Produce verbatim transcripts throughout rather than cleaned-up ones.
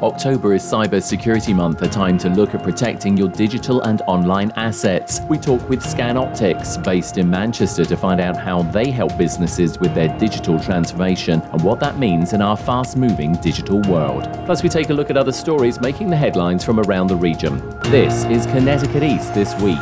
October is Cybersecurity Month, a time to look at protecting your digital and online assets. We talk with ScanOptics, based in Manchester, to find out how they help businesses with their digital transformation and what that means in our fast-moving digital world. Plus, we take a look at other stories making the headlines from around the region. This is Connecticut East This Week.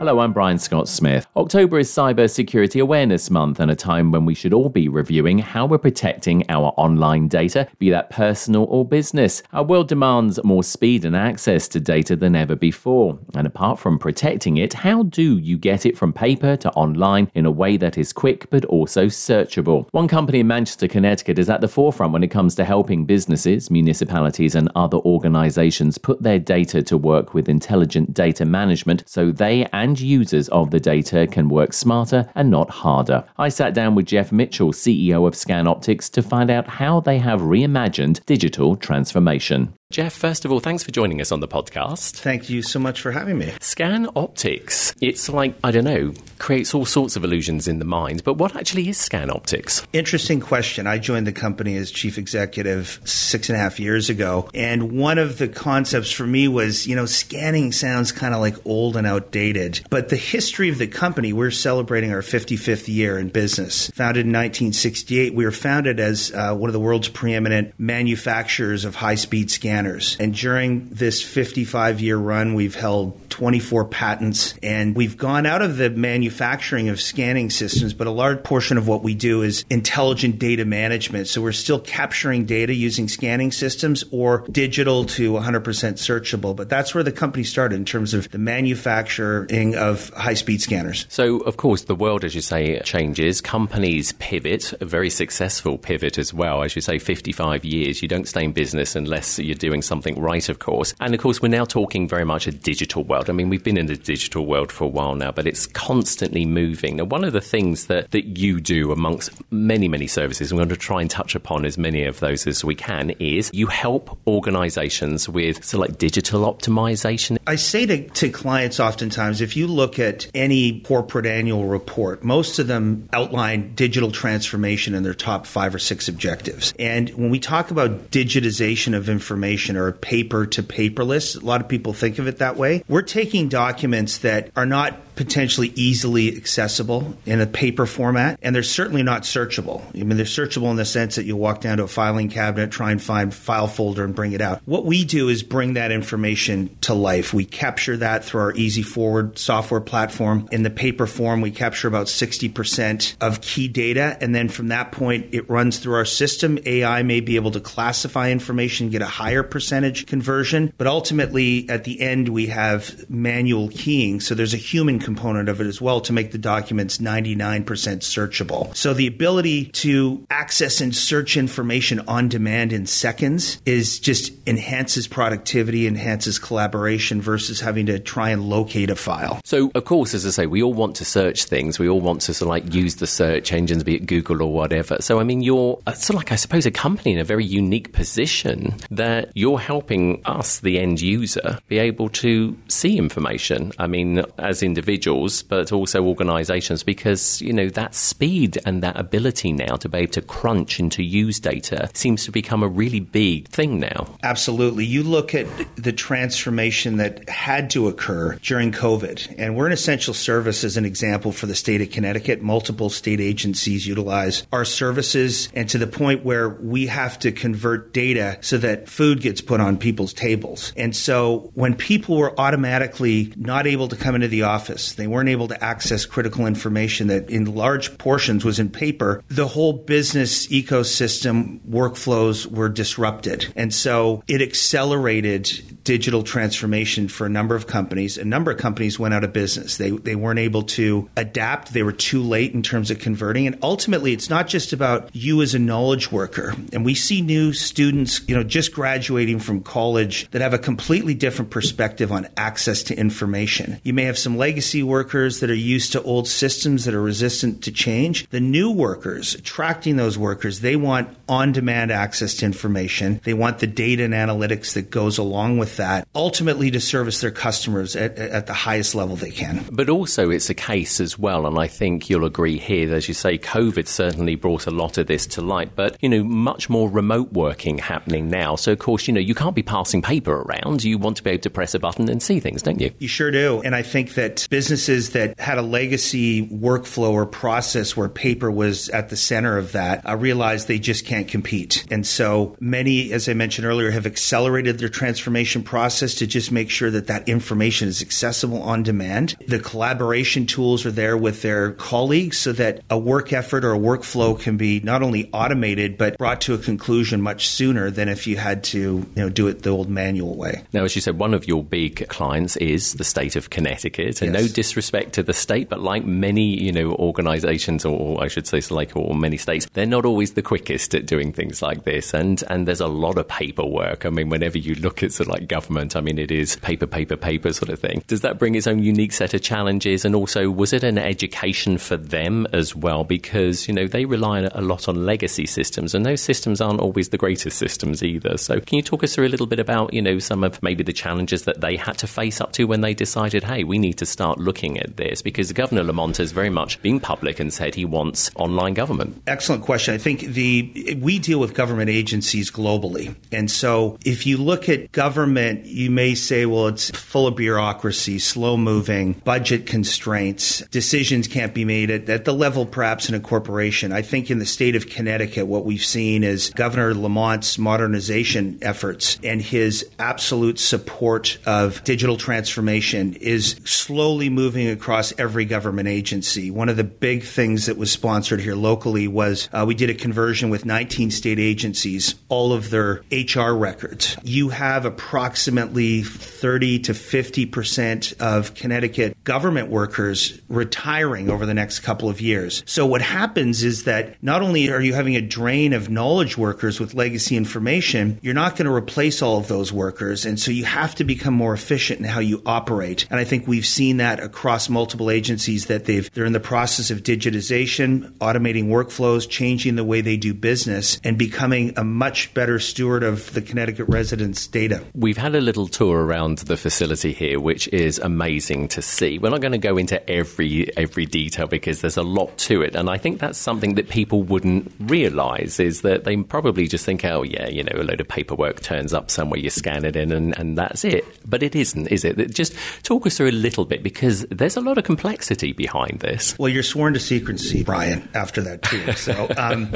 Hello, I'm Brian Scott Smith. October is Cybersecurity Awareness Month, and a time when we should all be reviewing how we're protecting our online data, be that personal or business. Our world demands more speed and access to data than ever before. And apart from protecting it, how do you get it from paper to online in a way that is quick but also searchable? One company in Manchester, Connecticut is at the forefront when it comes to helping businesses, municipalities, and other organizations put their data to work with intelligent data management so they and users of the data can work smarter and not harder. I sat down with Jeff Mitchell, C E O of ScanOptics, to find out how they have reimagined digital transformation. Jeff, first of all, thanks for joining us on the podcast. Thank you so much for having me. ScanOptics. It's like, I don't know, creates all sorts of illusions in the mind, but what actually is ScanOptics? Interesting question. I joined the company as chief executive six and a half years ago, and one of the concepts for me was, you know, scanning sounds kind of like old and outdated, but the history of the company, we're celebrating our fifty-fifth year in business. Founded in nineteen sixty-eight, we were founded as uh, one of the world's preeminent manufacturers of high-speed scanners. And during this fifty-five-year run, we've held twenty-four patents, and we've gone out of the manufacturing of scanning systems, but a large portion of what we do is intelligent data management. So we're still capturing data using scanning systems or digital to one hundred percent searchable. But that's where the company started in terms of the manufacturing of high-speed scanners. So, of course, the world, as you say, changes. Companies pivot, a very successful pivot as well. As you say, fifty-five years, you don't stay in business unless you're doing something right, of course. And of course, we're now talking very much a digital world. I mean, we've been in the digital world for a while now, but it's constantly moving. Now, one of the things that, that you do amongst many, many services, and we're going to try and touch upon as many of those as we can, is you help organizations with so like digital optimization. I say to, to clients oftentimes, if you look at any corporate annual report, most of them outline digital transformation in their top five or six objectives. And when we talk about digitization of information, or paper to paperless. A lot of people think of it that way. We're taking documents that are not potentially easily accessible in a paper format, and they're certainly not searchable. I mean, they're searchable in the sense that you walk down to a filing cabinet, try and find file folder and bring it out. What we do is bring that information to life. We capture that through our EZForward software platform. In the paper form, we capture about sixty percent of key data, and then from that point, it runs through our system. A I may be able to classify information, get a higher percentage conversion, but ultimately, at the end, we have manual keying, so there's a human component of it as well to make the documents ninety-nine percent searchable. So the ability to access and search information on demand in seconds is just enhances productivity, enhances collaboration versus having to try and locate a file. So, of course, as I say, we all want to search things. We all want to sort of like use the search engines, be it Google or whatever. So, I mean, you're sort of like, I suppose, a company in a very unique position that you're helping us, the end user, be able to see information. I mean, as individuals, but also organizations, because, you know, that speed and that ability now to be able to crunch and to use data seems to become a really big thing now. Absolutely. You look at the transformation that had to occur during COVID, and we're an essential service as an example for the state of Connecticut. Multiple state agencies utilize our services, and to the point where we have to convert data so that food gets put on people's tables. And so when people were automatically not able to come into the office, books. They weren't able to access critical information that in large portions was in paper. The whole business ecosystem workflows were disrupted. And so it accelerated digital transformation for a number of companies. A number of companies went out of business. They, they weren't able to adapt. They were too late in terms of converting. And ultimately, it's not just about you as a knowledge worker. And we see new students, you know, just graduating from college that have a completely different perspective on access to information. You may have some legacy workers that are used to old systems that are resistant to change. The new workers, attracting those workers, they want on-demand access to information. They want the data and analytics that goes along with that, ultimately to service their customers at, at the highest level they can. But also it's a case as well, and I think you'll agree here, as you say, COVID certainly brought a lot of this to light, but, you know, much more remote working happening now. So, of course, you know, you can't be passing paper around. You want to be able to press a button and see things, don't you? You sure do. And I think that businesses that had a legacy workflow or process where paper was at the center of that, I realized they just can't compete. And so many, as I mentioned earlier, have accelerated their transformation process to just make sure that that information is accessible on demand. The collaboration tools are there with their colleagues so that a work effort or a workflow can be not only automated, but brought to a conclusion much sooner than if you had to, you know, do it the old manual way. Now, as you said, one of your big clients is the state of Connecticut. And yes, no disrespect to the state, but like many, you know, organizations, or I should say like or many states, they're not always the quickest at doing things like this. And and there's a lot of paperwork. I mean, whenever you look at sort of like government, I mean, it is paper, paper, paper sort of thing. Does that bring its own unique set of challenges? And also, was it an education for them as well? Because, you know, they rely a lot on legacy systems, and those systems aren't always the greatest systems either. So can you talk us through a little bit about, you know, some of maybe the challenges that they had to face up to when they decided, hey, we need to start looking at this? Because Governor Lamont has very much been public and said he wants online government. Excellent question. I think the we deal with government agencies globally. And so if you look at government, you may say, well, it's full of bureaucracy, slow moving, budget constraints, decisions can't be made at, at the level perhaps in a corporation. I think in the state of Connecticut, what we've seen is Governor Lamont's modernization efforts and his absolute support of digital transformation is slowly moving across every government agency. One of the big things that was sponsored here locally was uh, we did a conversion with nineteen state agencies, all of their H R records. You have approximately thirty to fifty percent of Connecticut government workers retiring over the next couple of years. So what happens is that not only are you having a drain of knowledge workers with legacy information, you're not going to replace all of those workers. And so you have to become more efficient in how you operate. And I think we've seen that across multiple agencies that they've, they're in the process of digitization, automating workflows, changing the way they do business, and becoming a much better steward of the Connecticut residents' data. We've had a little tour around the facility here, which is amazing to see. We're not going to go into every every detail because there's a lot to it. And I think that's something that people wouldn't realize, is that they probably just think, oh, yeah, you know, a load of paperwork turns up somewhere, you scan it in and, and that's it. But it isn't, is it? Just talk us through a little bit, because there's a lot of complexity behind this. Well, you're sworn to secrecy, Brian, after that too. So um,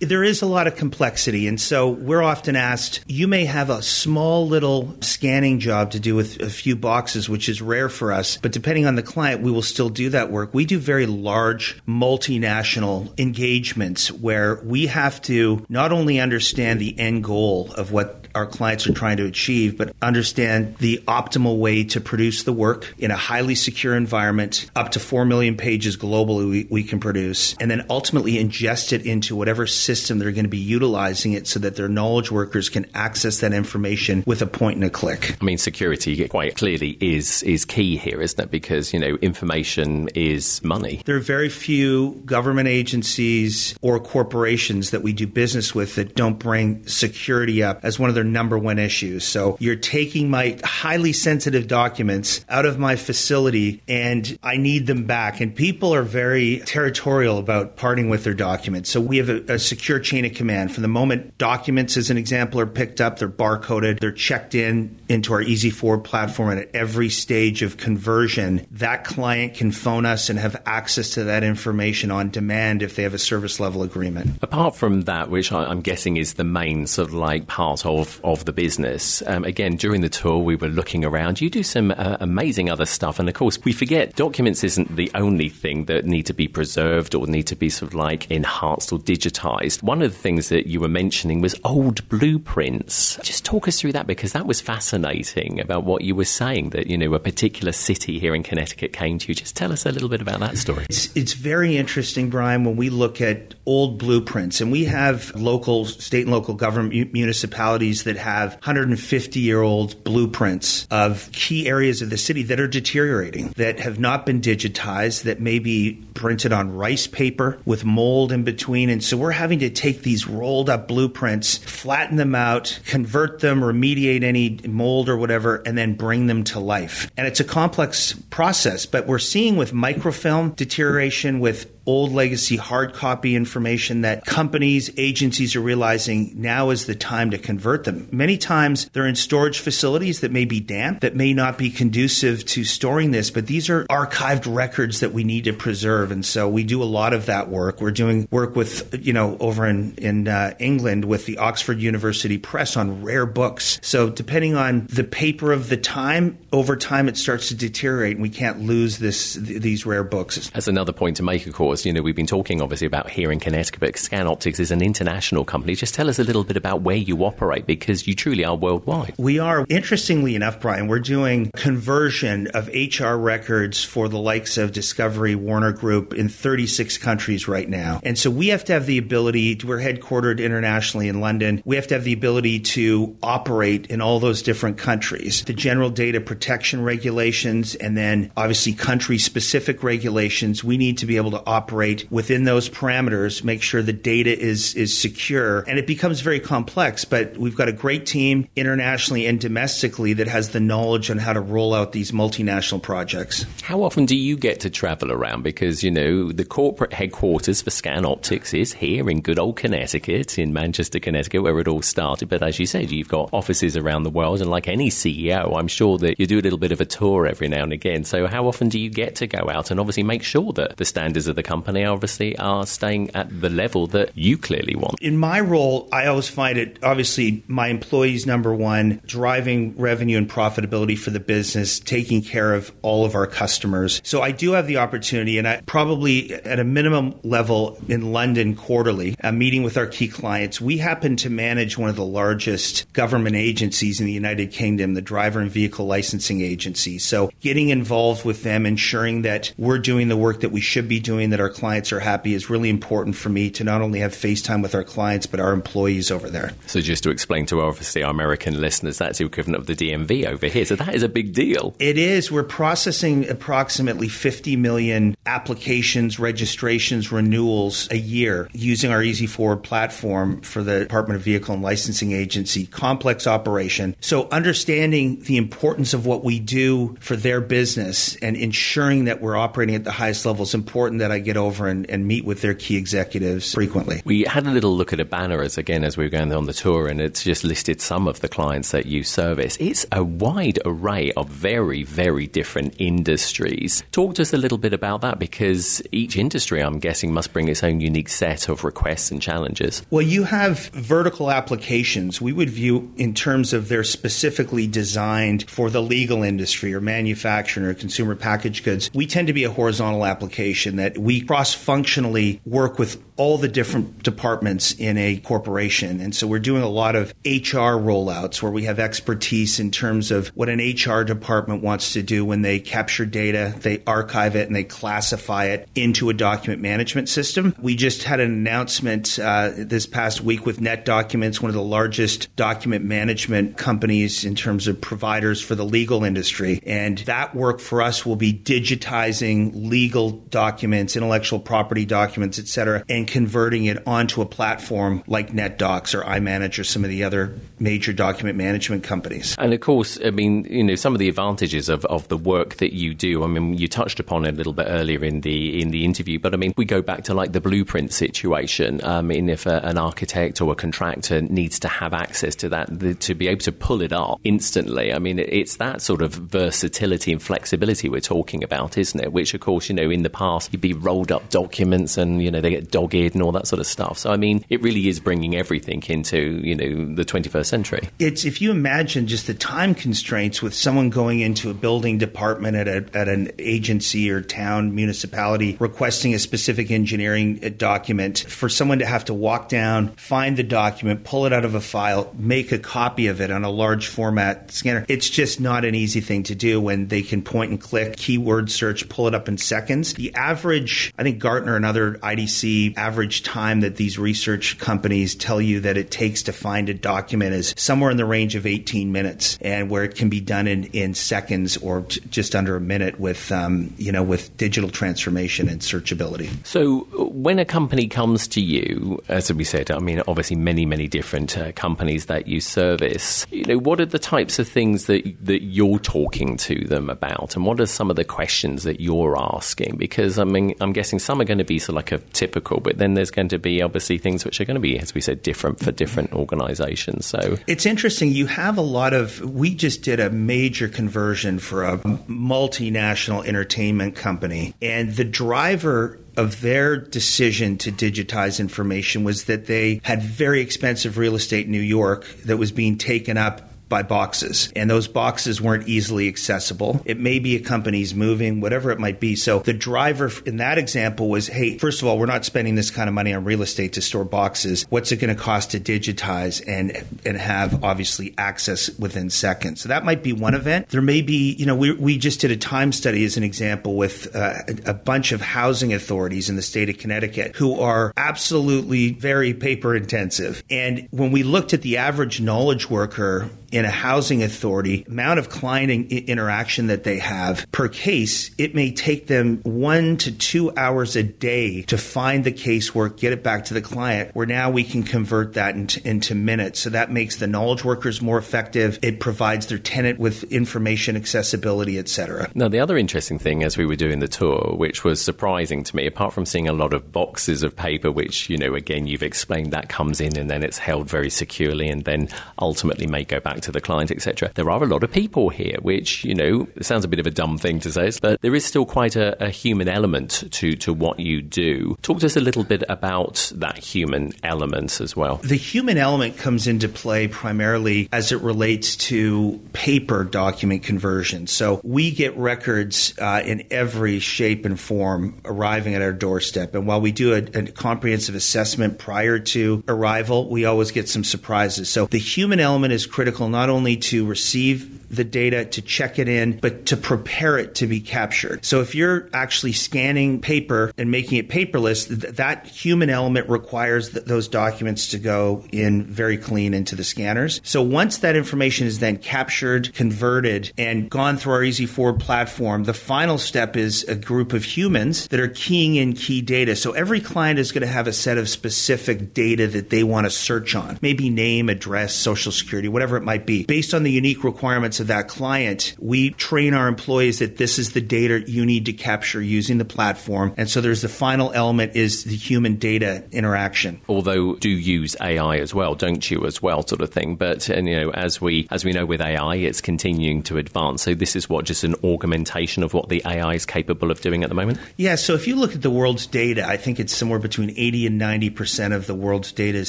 there is a lot of complexity. And so we're often asked, you may have a small little scanning job to do with a few boxes, which is rare for us. But depending on the client, we will still do that work. We do very large multinational engagements where we have to not only understand the end goal of what our clients are trying to achieve, but understand the optimal way to produce the work in a highly secure environment. Up to four million pages globally we, we can produce, and then ultimately ingest it into whatever system they're going to be utilizing it so that their knowledge workers can access that information with a point and a click. I mean, security quite clearly is, is key here, isn't it? Because, you know, information is money. There are very few government agencies or corporations that we do business with that don't bring security up as one of their number one issues. So you're taking my highly sensitive documents out of my facility and I need them back. And people are very territorial about parting with their documents. So we have a, a secure chain of command. From the moment documents, as an example, are picked up, they're barcoded, they're checked in into our E Z forward platform, and at every stage of conversion, that client can phone us and have access to that information on demand if they have a service level agreement. Apart from that, which I'm guessing is the main sort of like part of of, of the business. Um, again, during the tour, we were looking around. You do some uh, amazing other stuff. And of course, we forget documents isn't the only thing that need to be preserved or need to be sort of like enhanced or digitized. One of the things that you were mentioning was old blueprints. Just talk us through that, because that was fascinating about what you were saying, that, you know, a particular city here in Connecticut came to you. Just tell us a little bit about that story. It's, it's very interesting, Brian, when we look at old blueprints, and we have local, state and local government municipalities that have one hundred fifty year old blueprints of key areas of the city that are deteriorating, that have not been digitized, that may be printed on rice paper with mold in between. And so we're having to take these rolled up blueprints, flatten them out, convert them, remediate any mold or whatever, and then bring them to life. And it's a complex process, but we're seeing with microfilm deterioration, with old legacy hard copy information, that companies, agencies are realizing now is the time to convert them. Many times they're in storage facilities that may be damp, that may not be conducive to storing this, but these are archived records that we need to preserve. And so we do a lot of that work. We're doing work with, you know, over in, in uh, England with the Oxford University Press on rare books. So depending on the paper of the time, over time it starts to deteriorate and we can't lose this th- these rare books. That's another point to make, of course. You know, we've been talking obviously about here in Connecticut, but ScanOptics is an international company. Just tell us a little bit about where you operate, because you truly are worldwide. We are. Interestingly enough, Brian, we're doing conversion of H R records for the likes of Discovery, Warner Group in thirty-six countries right now. And so we have to have the ability, we're headquartered internationally in London, we have to have the ability to operate in all those different countries. The general data protection regulations, and then obviously country-specific regulations, we need to be able to operate operate within those parameters, make sure the data is is secure. And it becomes very complex, but we've got a great team internationally and domestically that has the knowledge on how to roll out these multinational projects. How often do you get to travel around? Because, you know, the corporate headquarters for ScanOptics is here in good old Connecticut, in Manchester, Connecticut, where it all started. But as you said, you've got offices around the world, and like any C E O, I'm sure that you do a little bit of a tour every now and again. So how often do you get to go out and obviously make sure that the standards of the company obviously are staying at the level that you clearly want? In my role, I always find it, obviously, my employees, number one, driving revenue and profitability for the business, taking care of all of our customers. So I do have the opportunity, and I probably at a minimum level in London quarterly, a meeting with our key clients. We happen to manage one of the largest government agencies in the United Kingdom, the Driver and Vehicle Licensing Agency. So getting involved with them, ensuring that we're doing the work that we should be doing, that our clients are happy, is really important for me to not only have face time with our clients, but our employees over there. So just to explain to obviously our American listeners, that's the equivalent of the D M V over here. So that is a big deal. It is. We're processing approximately fifty million applications, registrations, renewals a year using our E Z forward platform for the Department of Vehicle and Licensing Agency. Complex operation. So understanding the importance of what we do for their business and ensuring that we're operating at the highest level is important, that I get over and, and meet with their key executives frequently. We had a little look at a banner as again as we were going on the tour, and it's just listed some of the clients that you service. It's a wide array of very, very different industries. Talk to us a little bit about that, because each industry, I'm guessing, must bring its own unique set of requests and challenges. Well, you have vertical applications we would view in terms of they're specifically designed for the legal industry or manufacturing or consumer packaged goods. We tend to be a horizontal application that we We cross-functionally work with all the different departments in a corporation. And so we're doing a lot of H R rollouts where we have expertise in terms of what an H R department wants to do when they capture data, they archive it, and they classify it into a document management system. We just had an announcement uh, this past week with NetDocuments, one of the largest document management companies in terms of providers for the legal industry. And that work for us will be digitizing legal documents, intellectual property documents, et cetera, and converting it onto a platform like NetDocs or iManage or some of the other major document management companies. And of course, I mean, you know, some of the advantages of, of the work that you do, I mean, you touched upon it a little bit earlier in the in the interview, but I mean, we go back to like the blueprint situation. I mean, if a, an architect or a contractor needs to have access to that, the, to be able to pull it up instantly, I mean, it, it's that sort of versatility and flexibility we're talking about, isn't it? Which, of course, you know, in the past, you'd be rolled up documents and, you know, they get dogged kid and all that sort of stuff. So, I mean, it really is bringing everything into, you know, the twenty-first century. It's, if you imagine just the time constraints with someone going into a building department at a, at an agency or town municipality requesting a specific engineering document, for someone to have to walk down, find the document, pull it out of a file, make a copy of it on a large format scanner. It's just not an easy thing to do when they can point and click, keyword search, pull it up in seconds. The average, I think Gartner and other I D C average time that these research companies tell you that it takes to find a document is somewhere in the range of eighteen minutes, and where it can be done in, in seconds or t- just under a minute with, um, you know, with digital transformation and searchability. So when a company comes to you, as we said, I mean, obviously many, many different uh, companies that you service, you know, what are the types of things that, that you're talking to them about? And what are some of the questions that you're asking? Because, I mean, I'm guessing some are going to be sort of like a typical, but then there's going to be obviously things which are going to be, as we said, different for different organizations. So it's interesting. You have a lot of, we just did a major conversion for a multinational entertainment company, and the driver of their decision to digitize information was that they had very expensive real estate in New York that was being taken up by boxes, and those boxes weren't easily accessible. It may be a company's moving, whatever it might be. So the driver in that example was, hey, first of all, we're not spending this kind of money on real estate to store boxes. What's it going to cost to digitize and and have obviously access within seconds? So that might be one event. There may be, you know, we we just did a time study as an example with uh, a bunch of housing authorities in the state of Connecticut who are absolutely very paper intensive. And when we looked at the average knowledge worker in a housing authority, amount of client in- interaction that they have per case, it may take them one to two hours a day to find the casework, get it back to the client, where now we can convert that into, into minutes. So that makes the knowledge workers more effective. It provides their tenant with information accessibility, et cetera. Now, the other interesting thing as we were doing the tour, which was surprising to me, apart from seeing a lot of boxes of paper, which, you know, again, you've explained that comes in and then it's held very securely and then ultimately may go back to the client, et cetera. There are a lot of people here, which, you know, it sounds a bit of a dumb thing to say, but there is still quite a, a human element to, to what you do. Talk to us a little bit about that human element as well. The human element comes into play primarily as it relates to paper document conversion. So we get records uh, in every shape and form arriving at our doorstep. And while we do a, a comprehensive assessment prior to arrival, we always get some surprises. So the human element is critical, not only to receive the data, to check it in, but to prepare it to be captured. So if you're actually scanning paper and making it paperless, th- that human element requires th- those documents to go in very clean into the scanners. So once that information is then captured, converted, and gone through our E Z forward platform, the final step is a group of humans that are keying in key data. So every client is going to have a set of specific data that they want to search on, maybe name, address, social security, whatever it might be. Based on the unique requirements of that client, we train our employees that this is the data you need to capture using the platform. And so there's the final element is the human data interaction. Although do use A I as well, don't you, as well, sort of thing. But, and, you know, as we as we know with A I, it's continuing to advance. So this is what, just an augmentation of what the A I is capable of doing at the moment? Yeah. So if you look at the world's data, I think it's somewhere between eighty and ninety percent of the world's data is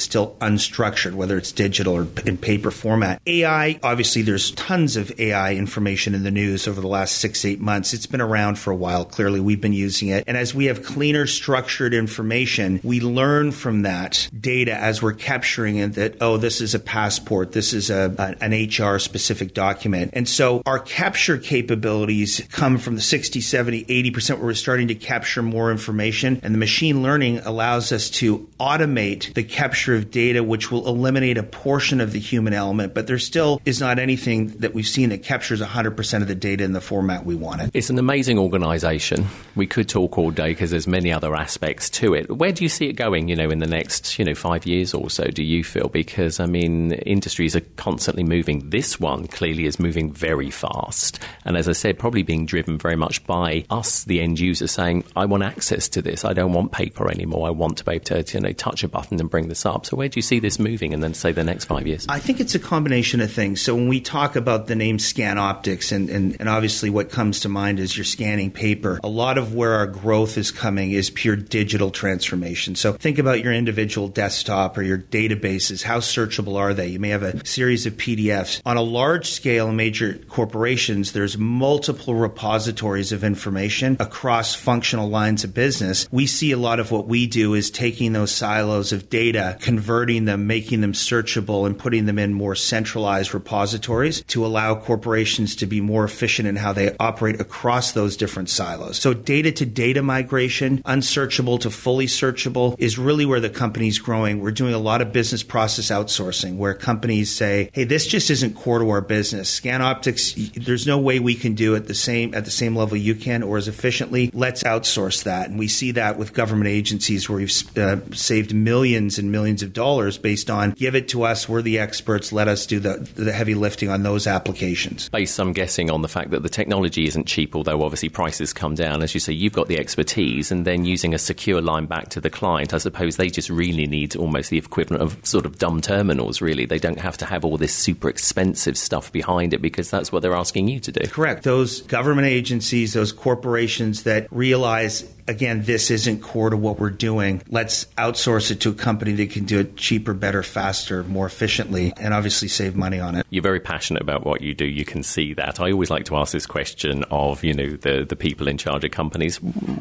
still unstructured, whether it's digital or in paper format. A I, obviously, there's tons of A I information in the news over the last six, eight months. It's been around for a while. Clearly, we've been using it. And as we have cleaner, structured information, we learn from that data as we're capturing it that, oh, this is a passport. This is a, a an H R-specific document. And so our capture capabilities come from the sixty, seventy, eighty percent where we're starting to capture more information. And the machine learning allows us to automate the capture of data, which will eliminate a portion of the human element. But there's still is not anything that we've seen that captures one hundred percent of the data in the format we wanted. It's an amazing organisation. We could talk all day because there's many other aspects to it. Where do you see it going, you know, in the next, you know, five years or so, do you feel? Because, I mean, industries are constantly moving. This one clearly is moving very fast. And as I said, probably being driven very much by us, the end user, saying, I want access to this. I don't want paper anymore. I want to be able to, you know, touch a button and bring this up. So where do you see this moving in, then, say, the next five years? I think it's a combination of things. So when we talk about the name ScanOptics, and, and, and obviously what comes to mind is you're scanning paper. A lot of where our growth is coming is pure digital transformation. So think about your individual desktop or your databases. How searchable are they? You may have a series of P D Fs. On a large scale, major corporations, there's multiple repositories of information across functional lines of business. We see a lot of what we do is taking those silos of data, converting them, making them searchable, and putting them in more centralized repositories to allow corporations to be more efficient in how they operate across those different silos. So data to data migration, unsearchable to fully searchable, is really where the company's growing. We're doing a lot of business process outsourcing where companies say, hey, this just isn't core to our business. ScanOptics, there's no way we can do it the same at the same level you can or as efficiently. Let's outsource that. And we see that with government agencies where we've uh, saved millions and millions of dollars based on give it to us, we're the experts, let us do the, the heavy lifting on those applications. Based, I'm guessing, on the fact that the technology isn't cheap, although obviously prices come down. As you say, you've got the expertise, and then using a secure line back to the client, I suppose they just really need almost the equivalent of sort of dumb terminals, really. They don't have to have all this super expensive stuff behind it because that's what they're asking you to do. Correct. Those government agencies, those corporations that realize, again, this isn't core to what we're doing. Let's outsource it to a company that can do it cheaper, better, faster, more efficiently, and obviously save money on it. You're very passionate about what you do. You can see that. I always like to ask this question of, you know, the, the people in charge of companies.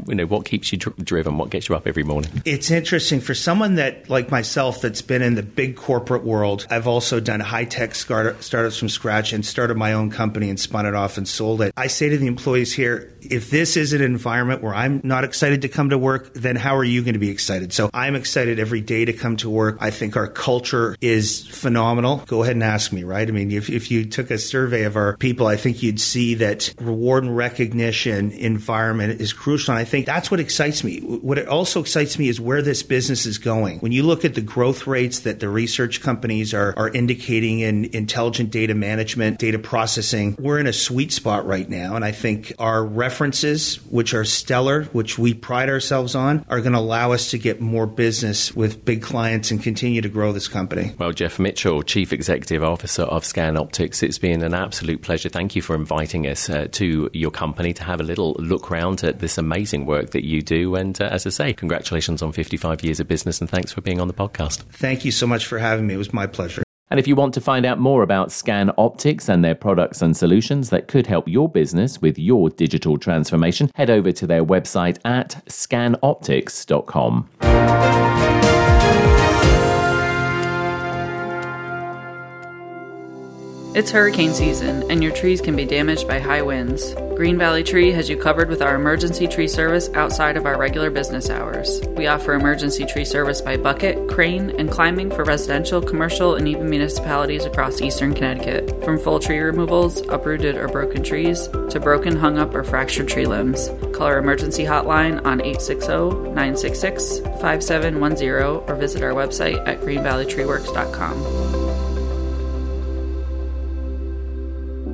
You know, what keeps you dr- driven? What gets you up every morning? It's interesting. For someone that, like myself, that's been in the big corporate world, I've also done high-tech start- startups from scratch and started my own company and spun it off and sold it. I say to the employees here, if this is an environment where I'm not excited excited to come to work, then how are you going to be excited? So I'm excited every day to come to work. I think our culture is phenomenal. Go ahead and ask me, right? I mean, if, if you took a survey of our people, I think you'd see that reward and recognition environment is crucial. And I think that's what excites me. What it also excites me is where this business is going. When you look at the growth rates that the research companies are, are indicating in intelligent data management, data processing, we're in a sweet spot right now. And I think our references, which are stellar, which we We pride ourselves on, are going to allow us to get more business with big clients and continue to grow this company. Well, Jeff Mitchell, Chief Executive Officer of ScanOptics, it's been an absolute pleasure. Thank you for inviting us uh, to your company to have a little look round at this amazing work that you do. And uh, as I say, congratulations on fifty-five years of business, and thanks for being on the podcast. Thank you so much for having me. It was my pleasure. And if you want to find out more about ScanOptics and their products and solutions that could help your business with your digital transformation, head over to their website at scan optics dot com. It's hurricane season, and your trees can be damaged by high winds. Green Valley Tree has you covered with our emergency tree service outside of our regular business hours. We offer emergency tree service by bucket, crane, and climbing for residential, commercial, and even municipalities across eastern Connecticut. From full tree removals, uprooted or broken trees, to broken, hung up, or fractured tree limbs. Call our emergency hotline on eight six zero, nine six six, five seven one zero or visit our website at green valley tree works dot com.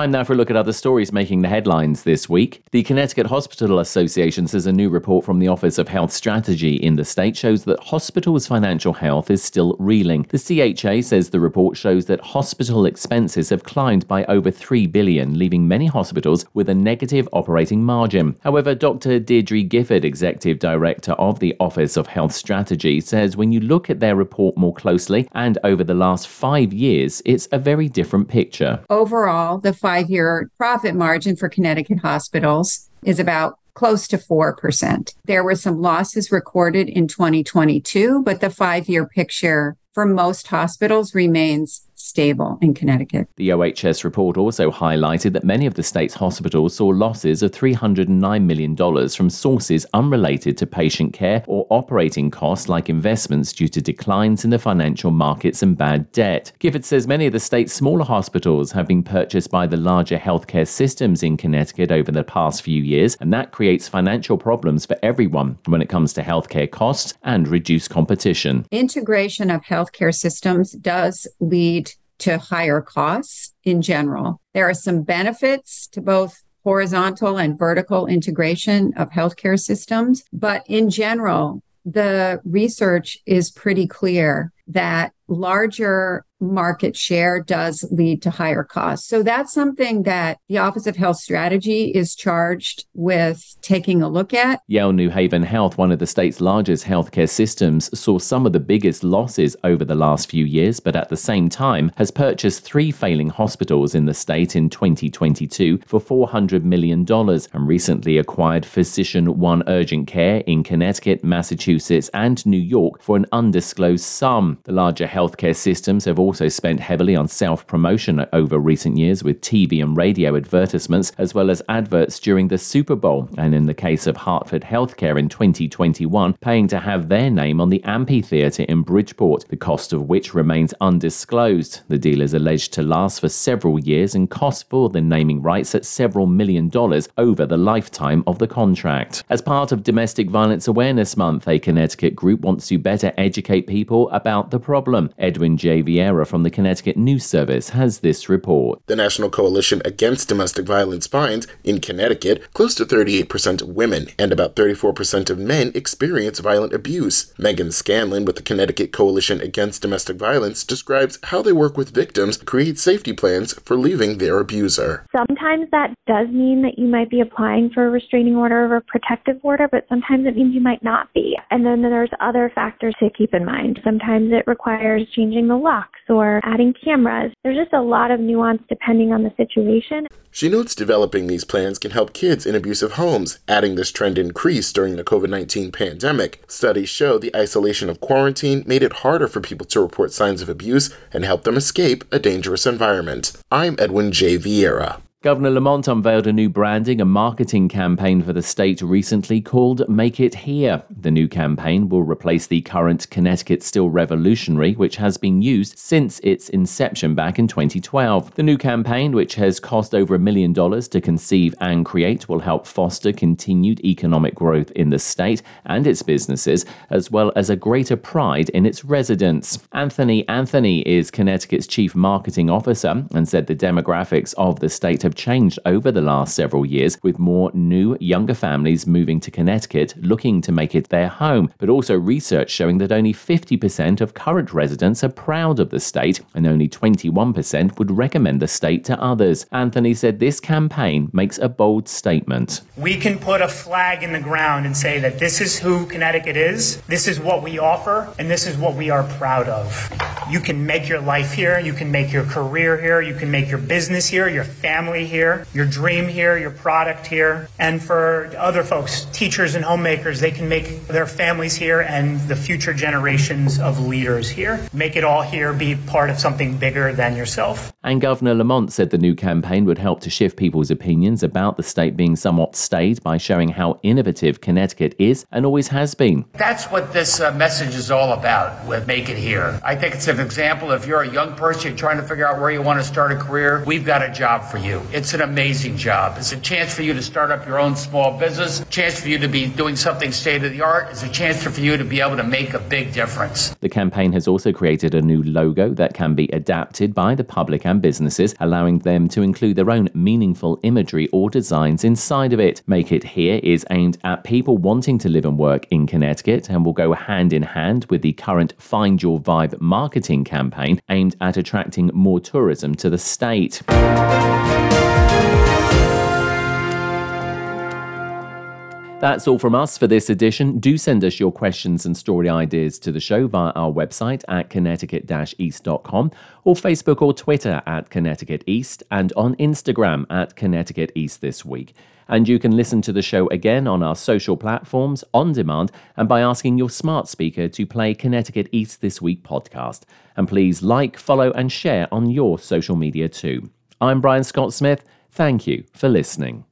Time now for a look at other stories making the headlines this week. The Connecticut Hospital Association says a new report from the Office of Health Strategy in the state shows that hospitals' financial health is still reeling. The C H A says the report shows that hospital expenses have climbed by over three billion dollars, leaving many hospitals with a negative operating margin. However, Doctor Deirdre Gifford, Executive Director of the Office of Health Strategy, says when you look at their report more closely and over the last five years, it's a very different picture. Overall, the five-year profit margin for Connecticut hospitals is about close to four percent. There were some losses recorded in twenty twenty-two, but the five-year picture for most hospitals remains stable in Connecticut. The O H S report also highlighted that many of the state's hospitals saw losses of three hundred nine million dollars from sources unrelated to patient care or operating costs like investments due to declines in the financial markets and bad debt. Gifford says many of the state's smaller hospitals have been purchased by the larger healthcare systems in Connecticut over the past few years, and that creates financial problems for everyone when it comes to healthcare costs and reduced competition. Integration of healthcare systems does lead to higher costs in general. There are some benefits to both horizontal and vertical integration of healthcare systems, but in general, the research is pretty clear that larger market share does lead to higher costs. So that's something that the Office of Health Strategy is charged with taking a look at. Yale New Haven Health, one of the state's largest healthcare systems, saw some of the biggest losses over the last few years, but at the same time has purchased three failing hospitals in the state in twenty twenty-two for four hundred million dollars and recently acquired Physician One Urgent Care in Connecticut, Massachusetts, and New York for an undisclosed sum. The larger healthcare systems have also spent heavily on self-promotion over recent years with T V and radio advertisements, as well as adverts during the Super Bowl, and in the case of Hartford Healthcare in twenty twenty-one, paying to have their name on the amphitheatre in Bridgeport, the cost of which remains undisclosed. The deal is alleged to last for several years and cost for the naming rights at several million dollars over the lifetime of the contract. As part of Domestic Violence Awareness Month, a Connecticut group wants to better educate people about the problem. Edwin J. Vieira from the Connecticut News Service has this report. The National Coalition Against Domestic Violence finds, in Connecticut, close to thirty-eight percent of women and about thirty-four percent of men experience violent abuse. Megan Scanlon with the Connecticut Coalition Against Domestic Violence describes how they work with victims, create safety plans for leaving their abuser. Sometimes that does mean that you might be applying for a restraining order or a protective order, but sometimes it means you might not be. And then there's other factors to keep in mind. Sometimes it requires changing the locks or adding cameras. There's just a lot of nuance depending on the situation. She notes developing these plans can help kids in abusive homes. Adding this trend increased during the covid nineteen pandemic. Studies show the isolation of quarantine made it harder for people to report signs of abuse and help them escape a dangerous environment. I'm Edwin J. Vieira. Governor Lamont unveiled a new branding and marketing campaign for the state recently called Make It Here. The new campaign will replace the current Connecticut Still Revolutionary, which has been used since its inception back in twenty twelve. The new campaign, which has cost over a million dollars to conceive and create, will help foster continued economic growth in the state and its businesses, as well as a greater pride in its residents. Anthony Anthony is Connecticut's chief marketing officer and said the demographics of the state have changed over the last several years, with more new, younger families moving to Connecticut looking to make it their home, but also research showing that only fifty percent of current residents are proud of the state and only twenty-one percent would recommend the state to others. Anthony said this campaign makes a bold statement. We can put a flag in the ground and say that this is who Connecticut is, this is what we offer, and this is what we are proud of. You can make your life here, you can make your career here, you can make your business here, your family here, your dream here, your product here. And for other folks, teachers and homemakers, they can make their families here and the future generations of leaders here. Make it all here, be part of something bigger than yourself. And Governor Lamont said the new campaign would help to shift people's opinions about the state being somewhat staid by showing how innovative Connecticut is and always has been. That's what this uh, message is all about with Make It Here. I think it's an example. If you're a young person, you're trying to figure out where you want to start a career, we've got a job for you. It's an amazing job. It's a chance for you to start up your own small business, a chance for you to be doing something state-of-the-art. It's a chance for you to be able to make a big difference. The campaign has also created a new logo that can be adapted by the public and businesses, allowing them to include their own meaningful imagery or designs inside of it. Make It Here is aimed at people wanting to live and work in Connecticut and will go hand in hand with the current Find Your Vibe marketing campaign aimed at attracting more tourism to the state. That's all from us for this edition. Do send us your questions and story ideas to the show via our website at connecticut dash east dot com or Facebook or Twitter at Connecticut East and on Instagram at Connecticut East This Week. And you can listen to the show again on our social platforms, on demand, and by asking your smart speaker to play Connecticut East This Week podcast. And please like, follow, and share on your social media too. I'm Brian Scott Smith. Thank you for listening.